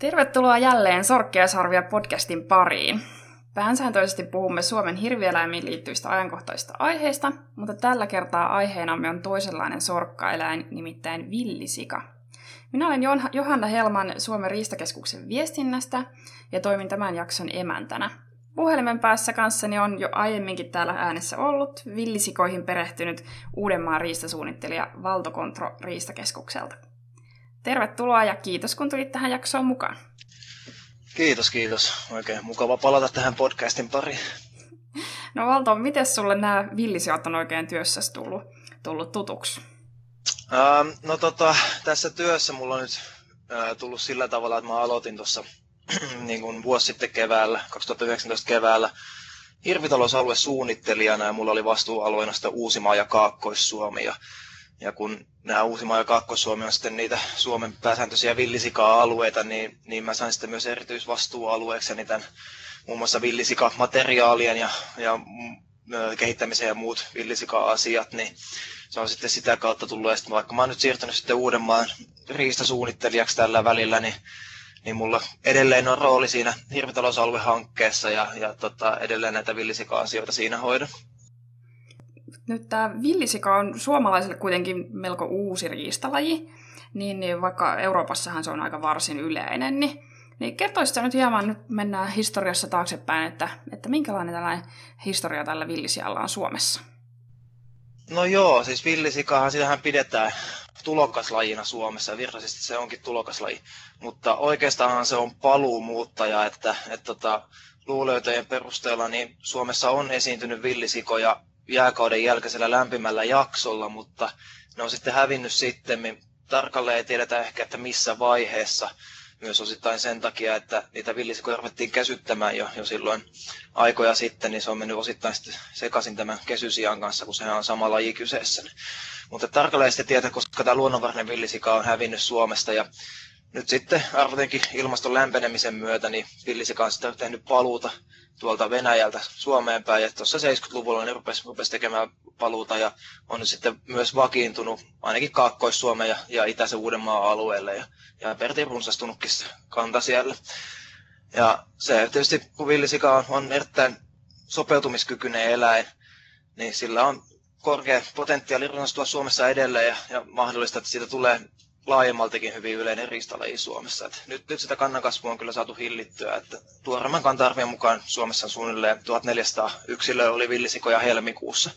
Tervetuloa jälleen Sorkkeasarvia podcastin pariin. Pääsääntöisesti puhumme Suomen hirvieläimiin liittyvistä ajankohtaisista aiheista, mutta tällä kertaa aiheenamme on toisenlainen sorkkaeläin, nimittäin villisika. Minä olen Johanna Helman Suomen Riistakeskuksen viestinnästä ja toimin tämän jakson emäntänä. Puhelimen päässä kanssani on jo aiemminkin täällä äänessä ollut villisikoihin perehtynyt Uudenmaan riistasuunnittelija Valtokontro Riistakeskukselta. Tervetuloa ja kiitos, kun tulit tähän jaksoon mukaan. Kiitos. Oikein mukava palata tähän podcastin pariin. No Valto, miten sulle nämä villisijat on oikein työssäsi tullut tutuksi? Tässä työssä mulla on nyt tullut sillä tavalla, että mä aloitin tuossa niin kuin vuosi sitten keväällä, 2019 keväällä hirvitalousalueen suunnittelijana ja mulla oli vastuualueena sitä Uusimaa ja Kaakkois-Suomi. Ja kun nämä Uusimaa ja Kaakkois-Suomi on sitten niitä Suomen pääsääntöisiä villisika-alueita, niin mä sain sitten myös erityisvastuualueekseni tämän muun muassa villisika-materiaalien ja kehittämisen ja muut villisika-asiat, niin se on sitten sitä kautta tullut. Ja sitten vaikka mä oon nyt siirtynyt sitten Uudenmaan riistasuunnittelijaksi tällä välillä, niin mulla edelleen on rooli siinä hirvitalousaluehankkeessa ja edelleen näitä villisika-asioita siinä hoidan. Nyt tämä villisika on suomalaisille kuitenkin melko uusi riistalaji, niin vaikka Euroopassahan se on aika varsin yleinen, niin kertoisitko nyt hieman, nyt mennään historiassa taaksepäin, että minkälainen tällainen historia tällä villisijalla on Suomessa? No joo, siis villisikahan, sitähän pidetään tulokaslajina Suomessa, virallisesti se onkin tulokaslaji, mutta oikeastaan se on paluumuuttaja, että luulöytöjen perusteella niin Suomessa on esiintynyt villisikoja jääkauden jälkeisellä lämpimällä jaksolla, mutta ne on sitten hävinnyt sitten. Tarkalleen ei tiedetä ehkä, että missä vaiheessa, myös osittain sen takia, että niitä villisikoja ruvettiin kesyttämään jo silloin aikoja sitten, niin se on mennyt osittain sitten sekaisin tämän kesysian kanssa, kun sehän on sama laji kyseessä. Mutta tarkalleen ei sitten tiedetä, koska tämä luonnonvarainen villisika on hävinnyt Suomesta ja nyt sitten arvotenkin ilmaston lämpenemisen myötä niin villisika on sitä tehnyt paluuta tuolta Venäjältä Suomeen päin. Ja tuossa 70-luvulla ne rupesi tekemään paluuta ja on sitten myös vakiintunut ainakin Kaakkois-Suomen ja Itäisen Uudenmaan alueelle ja pertiin runsastunutkin se kanta siellä. Ja se tietysti, kun villisika on erittäin sopeutumiskykyinen eläin, niin sillä on korkea potentiaali runsastua Suomessa edelleen ja mahdollista, että siitä tulee laajemmaltikin hyvin yleinen riistalaji Suomessa. Nyt sitä kannankasvua on kyllä saatu hillittyä. Että tuoreimman kanta-arvion mukaan Suomessa on suunnilleen 1400 yksilöä oli villisikoja helmikuussa.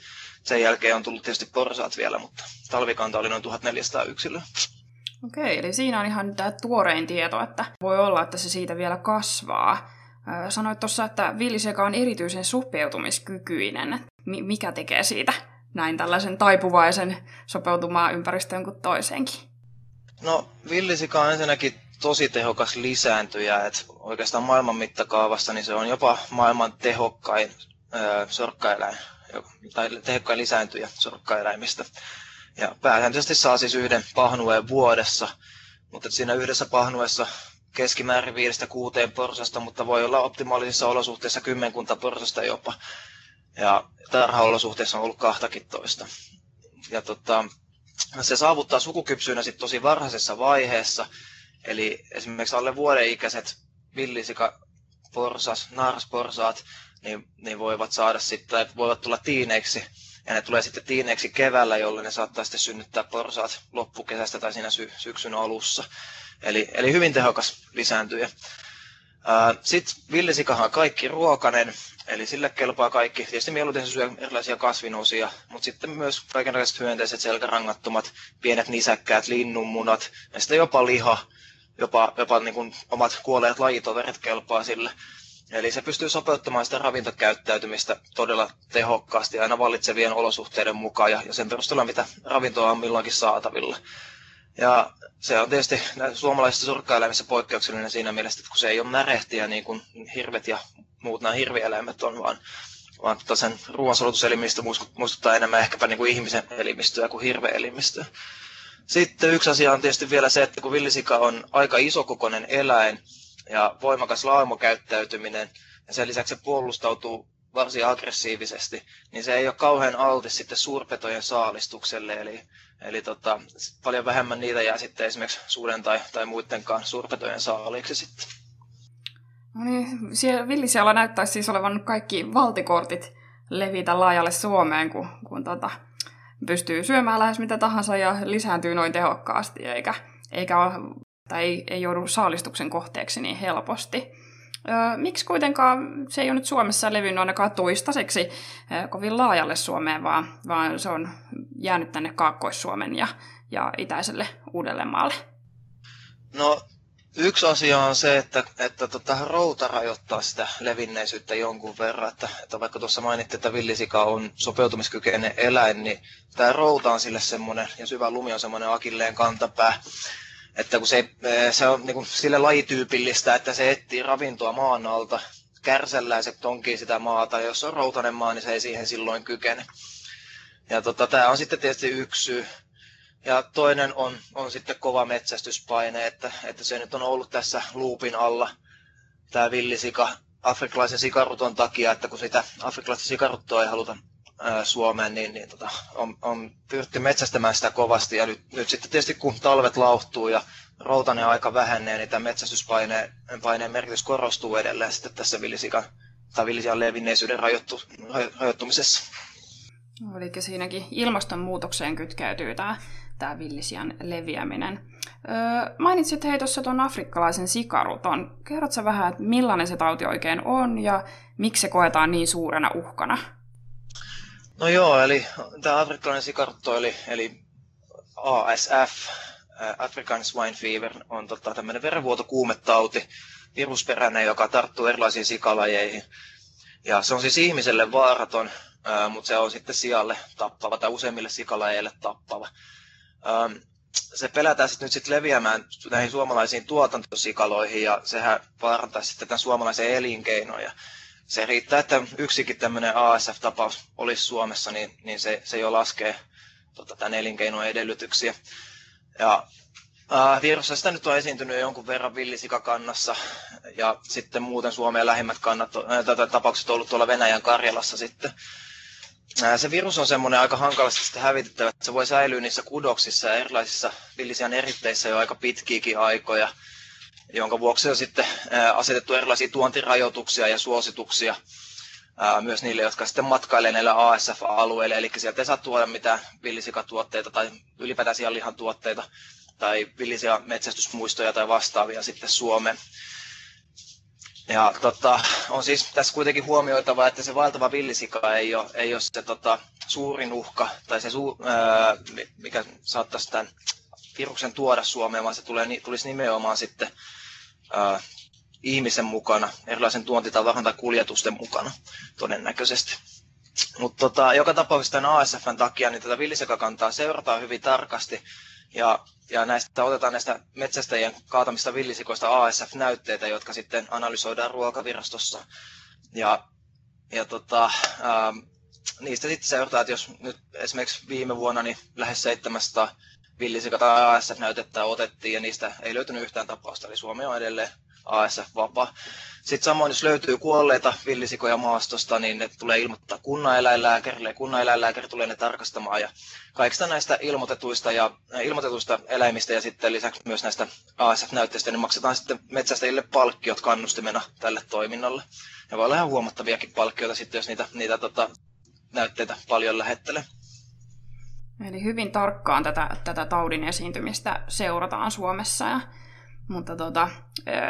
Sen jälkeen on tullut tietysti porsaat vielä, mutta talvikanta oli noin 1400 yksilöä. Okei, eli siinä on ihan tämä tuorein tieto, että voi olla, että se siitä vielä kasvaa. Sanoit tuossa, että villisika on erityisen sopeutumiskykyinen. Mikä tekee siitä näin tällaisen taipuvaisen sopeutumaan ympäristöön kuin toiseenkin? No, villisika on ensinnäkin tosi tehokas lisääntyjä, että oikeastaan maailman mittakaavassa niin se on jopa maailman tehokkain sorkkaeläin, tai tehokkain lisääntyjä sorkkaeläimistä. Ja pääsääntöisesti saa siis yhden pahnueen vuodessa, mutta siinä yhdessä pahnuessa keskimäärin 5-6 porsasta, mutta voi olla optimaalisissa olosuhteissa kymmenkunta porsasta jopa. Ja tarhaolosuhteissa on ollut 12. Ja se saavuttaa sukukypsyynä sit tosi varhaisessa vaiheessa, eli esimerkiksi alle vuoden ikäiset villisikaporsas, naarasporsaat, niin voivat saada sit, tai voivat tulla tiineiksi, ja ne tulee sitten tiineiksi keväällä, jolloin ne saattaa sitten synnyttää porsaat loppukesästä tai siinä syksyn alussa. Eli hyvin tehokas lisääntyjä. Sitten villisikahan on kaikki ruokainen, eli sille kelpaa kaikki. Tietysti mieluiten se syö erilaisia kasvinosia, mutta sitten myös kaikenlaiset hyönteiset, selkärangattomat, pienet nisäkkäät, linnunmunat ja sitten jopa liha, jopa niin kuin omat kuolleet lajitoverit kelpaa sille. Eli se pystyy sopeuttamaan sitä ravintokäyttäytymistä todella tehokkaasti aina vallitsevien olosuhteiden mukaan ja sen perusteella, mitä ravintoa on milloinkin saatavilla. Ja se on tietysti suomalaisissa sorkkaeläimissä poikkeuksellinen siinä mielessä, että kun se ei ole märehtiä niin kuin hirvet ja muut nämä hirvieläimet on, vaan sen ruoansulatuselimistöstä muistuttaa enemmän ehkäpä niin kuin ihmisen elimistöä kuin hirveelimistöä. Sitten yksi asia on tietysti vielä se, että kun villisika on aika isokokoinen eläin ja voimakas laumakäyttäytyminen, ja sen lisäksi se puolustautuu varsin aggressiivisesti, niin se ei ole kauhean altis sitten suurpetojen saalistukselle, eli paljon vähemmän niitä jää sitten esimerkiksi suden tai muidenkaan suurpetojen saaliiksi sitten. No niin, siellä villisialla näyttäisi siis olevan kaikki valtikortit levitä laajalle Suomeen, kun pystyy syömään lähes mitä tahansa ja lisääntyy noin tehokkaasti, eikä joudu saalistuksen kohteeksi niin helposti. Miksi kuitenkaan se ei ole nyt Suomessa levinnyt ainakaan toistaiseksi kovin laajalle Suomeen, vaan se on jäänyt tänne Kaakkois-Suomen ja itäiselle Uudellemaalle? No, yksi asia on se, että routa rajoittaa sitä levinneisyyttä jonkun verran. Että vaikka tuossa mainittiin, että villisika on sopeutumiskykyinen eläin, niin tämä routa on sille semmoinen, ja syvä lumi on semmoinen akilleen kantapää. Että kun se on niin kuin sille lajityypillistä, että se etsii ravintoa maan alta, kärselläiset tonkii sitä maata, ja jos on routainen maa, niin se ei siihen silloin kykene. Ja tämä on sitten tietysti yksi syy. Ja toinen on sitten kova metsästyspaine, että se nyt on ollut tässä luupin alla, tämä villisika, afrikkalaisen sikaruton takia, että kun sitä afrikkalaista sikaruttoa ei haluta Suomeen, niin on pyritty metsästämään sitä kovasti, ja nyt sitten tietysti kun talvet lauhtuu ja routainen aika vähenee, niin tämä metsästyspaineen merkitys korostuu edelleen sitten tässä villisian levinneisyyden rajoittumisessa. Eli siinäkin ilmastonmuutokseen kytkeytyy tämä villisian leviäminen. Mainitsit hei tuossa tuon afrikkalaisen sikaruton. Kerrotko vähän, että millainen se tauti oikein on ja miksi se koetaan niin suurena uhkana? No joo, eli tämä afrikkalainen sikarutto, eli ASF, African Swine Fever, on tämmöinen verenvuotokuumetauti, virusperäinen, joka tarttuu erilaisiin sikalajeihin. Ja se on siis ihmiselle vaaraton, mutta se on sitten sijalle tappava tai useimmille sikalajeille tappava. Se pelätään sitten nyt leviämään näihin suomalaisiin tuotantosikaloihin, ja sehän vaarantaa sitten tämän suomalaisen elinkeinoja. Se riittää, että yksikin tämmöinen ASF-tapaus olisi Suomessa, niin se jo laskee tämän elinkeinon edellytyksiä. Ja virusta sitä nyt on esiintynyt jo jonkun verran villisikakannassa, ja sitten muuten Suomeen lähimmät tapaukset on ollut tuolla Venäjän Karjalassa sitten. Se virus on semmoinen aika hankalasti hävitettävä, että se voi säilyä niissä kudoksissa ja erilaisissa villisian eritteissä jo aika pitkiäkin aikoja, jonka vuoksi on sitten asetettu erilaisia tuontirajoituksia ja suosituksia myös niille, jotka sitten matkailee näillä ASF-alueille, eli sieltä ei saa tuoda mitään villisikatuotteita tai ylipäätään sianlihantuotteita tai villisian metsästysmuistoja tai vastaavia sitten Suomeen. Ja on siis tässä kuitenkin huomioitava, että se vaeltava villisika ei ole se suurin uhka tai se mikä saattaisi tämän viruksen tuoda Suomeen, vaan se tulisi nimenomaan sitten ihmisen mukana, erilaisen tuontitavaran tai kuljetusten mukana todennäköisesti. Mutta joka tapauksessa tämän ASF:n takia niin tätä villisikakantaa seurataan hyvin tarkasti, ja otetaan näistä metsästäjien kaatamista villisikoista ASF-näytteitä, jotka sitten analysoidaan Ruokavirastossa. Niistä sitten seurataan, että jos nyt esimerkiksi viime vuonna niin lähes 700 villisikat ASF-näytettä otettiin, ja niistä ei löytynyt yhtään tapausta, eli Suomi on edelleen ASF-vapaa. Sitten samoin, jos löytyy kuolleita villisikoja maastosta, niin ne tulee ilmoittaa kunnaneläinlääkärille, ja kunnaneläinlääkäri tulee ne tarkastamaan. Ja kaikista näistä ilmoitetuista eläimistä ja sitten lisäksi myös näistä ASF-näytteistä, niin maksetaan sitten metsästäjille palkkiot kannustimena tälle toiminnalle. Ja voi olla ihan huomattaviakin palkkioita sitten, jos niitä näytteitä paljon lähettelee. Eli hyvin tarkkaan tätä taudin esiintymistä seurataan Suomessa. Mutta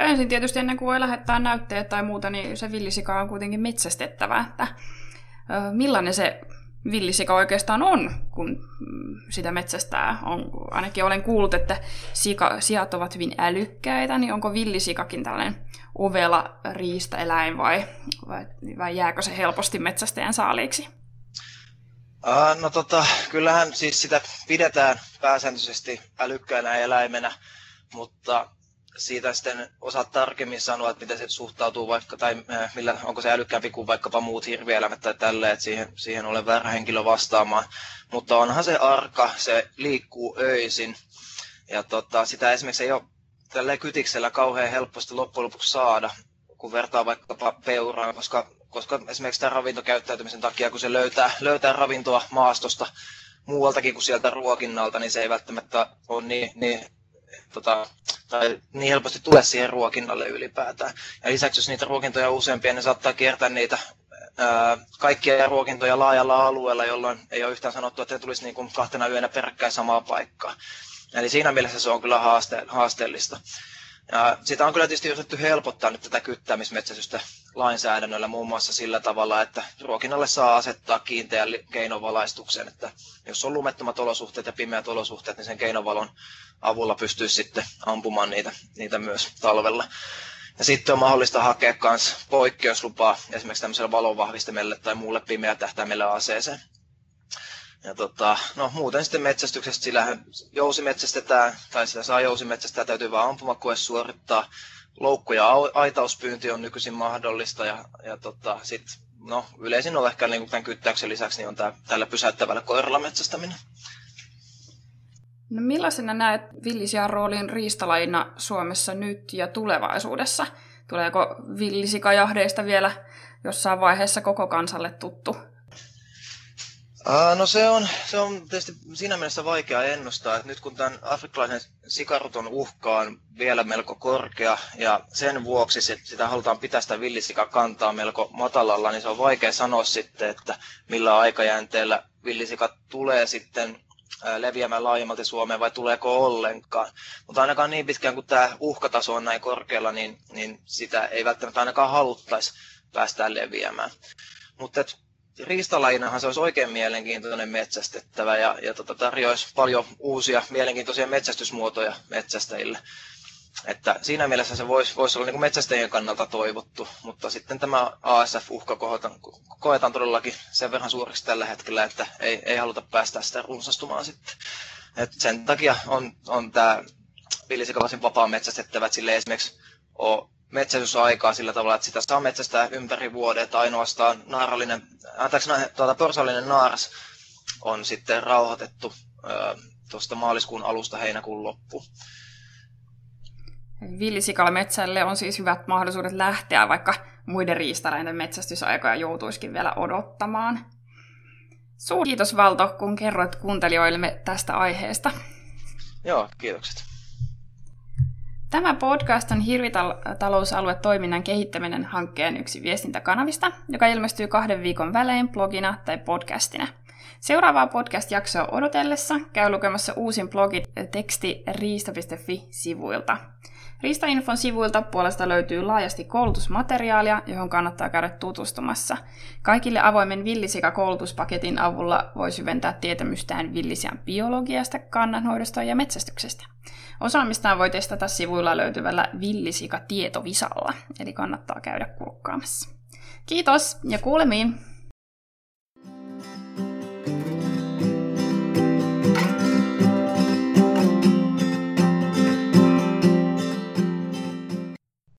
ensin tietysti ennen kuin voi lähettää näytteet tai muuta, niin se villisika on kuitenkin metsästettävä. Että millainen se villisika oikeastaan on, kun sitä metsästää? Ainakin olen kuullut, että siat ovat hyvin älykkäitä, niin onko villisikakin tällainen ovela riistaeläin vai jääkö se helposti metsästäjän saaliiksi? No kyllähän siis sitä pidetään pääsääntöisesti älykkäänä eläimenä, mutta siitä sitten osaa tarkemmin sanoa, että miten se suhtautuu vaikka, tai onko se älykkäämpi kuin vaikkapa muut hirvieläimet tai tälleen, että siihen ole väärä henkilö vastaamaan. Mutta onhan se arka, se liikkuu öisin, ja sitä esimerkiksi ei ole tällä kytiksellä kauhean helposti loppujen lopuksi saada, kun vertaa vaikkapa peuraan, koska koska esimerkiksi tämän ravintokäyttäytymisen takia, kun se löytää ravintoa maastosta muualtakin kuin sieltä ruokinnalta, niin se ei välttämättä ole niin helposti tule siihen ruokinnalle ylipäätään. Ja lisäksi jos niitä ruokintoja on useampia, niin saattaa kiertää niitä kaikkia ruokintoja laajalla alueella, jolloin ei ole yhtään sanottu, että ne tulisi niin kuin kahtena yönä peräkkäin samaa paikkaa. Eli siinä mielessä se on kyllä haasteellista. Ja sitä on kyllä tietysti yritetty helpottaa nyt tätä kyttäämismetsästystä lainsäädännöllä muun muassa sillä tavalla, että ruokinnalle saa asettaa kiinteän keinovalaistuksen, että jos on lumettomat olosuhteet ja pimeät olosuhteet, niin sen keinovalon avulla pystyisi sitten ampumaan niitä myös talvella. Ja sitten on mahdollista hakea myös poikkeuslupaa esimerkiksi tämmöiselle valonvahvistimelle tai muulle pimeä tähtäimelle aseeseen. Ja muuten sitten metsästyksestä, sillä jousimetsästetään, tai sitä saa jousimetsästää, täytyy vain ampumakoe suorittaa. Loukku- ja aitauspyynti on nykyisin mahdollista, ja sit, yleisin on ehkä niin tämän kyttäyksen lisäksi niin on tällä pysäyttävällä koiralla metsästäminen. No millaisena näet villisian roolin riistalajina Suomessa nyt ja tulevaisuudessa? Tuleeko villisikajahdeista vielä jossain vaiheessa koko kansalle tuttu? No se on tietysti siinä mielessä vaikea ennustaa, että nyt kun tämän afrikkalaisen sikaruton uhka on vielä melko korkea ja sen vuoksi sitä halutaan pitää sitä villisikakantaa melko matalalla, niin se on vaikea sanoa sitten, että millä aikajänteellä villisikat tulee sitten leviämään laajemmalti Suomeen vai tuleeko ollenkaan. Mutta ainakaan niin pitkään kuin tämä uhkataso on näin korkealla, niin sitä ei välttämättä ainakaan haluttaisi päästään leviämään. Mutta riistalajinahan se olisi oikein mielenkiintoinen metsästettävä ja tarjoaisi paljon uusia mielenkiintoisia metsästysmuotoja metsästäjille. Että siinä mielessä se voisi olla niin kuin metsästäjien kannalta toivottu, mutta sitten tämä ASF-uhka koetaan todellakin sen verran suureksi tällä hetkellä, että ei haluta päästä sitä runsastumaan sitten. Et sen takia on tämä villisika varsin vapaa metsästettävä, että sille ei esimerkiksi ole metsästysaikaa sillä tavalla, että sitä saa metsästää ympäri vuoden, että ainoastaan porsallinen naaras on sitten rauhoitettu tuosta maaliskuun alusta heinäkuun loppuun. Villisikametsälle on siis hyvät mahdollisuudet lähteä, vaikka muiden riistalainen metsästysaikoja joutuisikin vielä odottamaan. Suuri kiitos Valto, kun kerroit kuuntelijoillemme tästä aiheesta. Joo, kiitokset. Tämä podcast on Hirvitalousalueen toiminnan kehittäminen -hankkeen yksi viestintäkanavista, joka ilmestyy 2 viikon välein blogina tai podcastina. Seuraavaa podcast-jaksoa odotellessa käy lukemassa uusin blogi teksti riista.fi-sivuilta. Riista-infon sivuilta puolesta löytyy laajasti koulutusmateriaalia, johon kannattaa käydä tutustumassa. Kaikille avoimen villisikakoulutuspaketin avulla voi syventää tietämystään villisian biologiasta, kannanhoidosta ja metsästyksestä. Osaamistaan voi testata sivuilla löytyvällä villisika-tietovisalla, eli kannattaa käydä kurkkaamassa. Kiitos ja kuulemiin!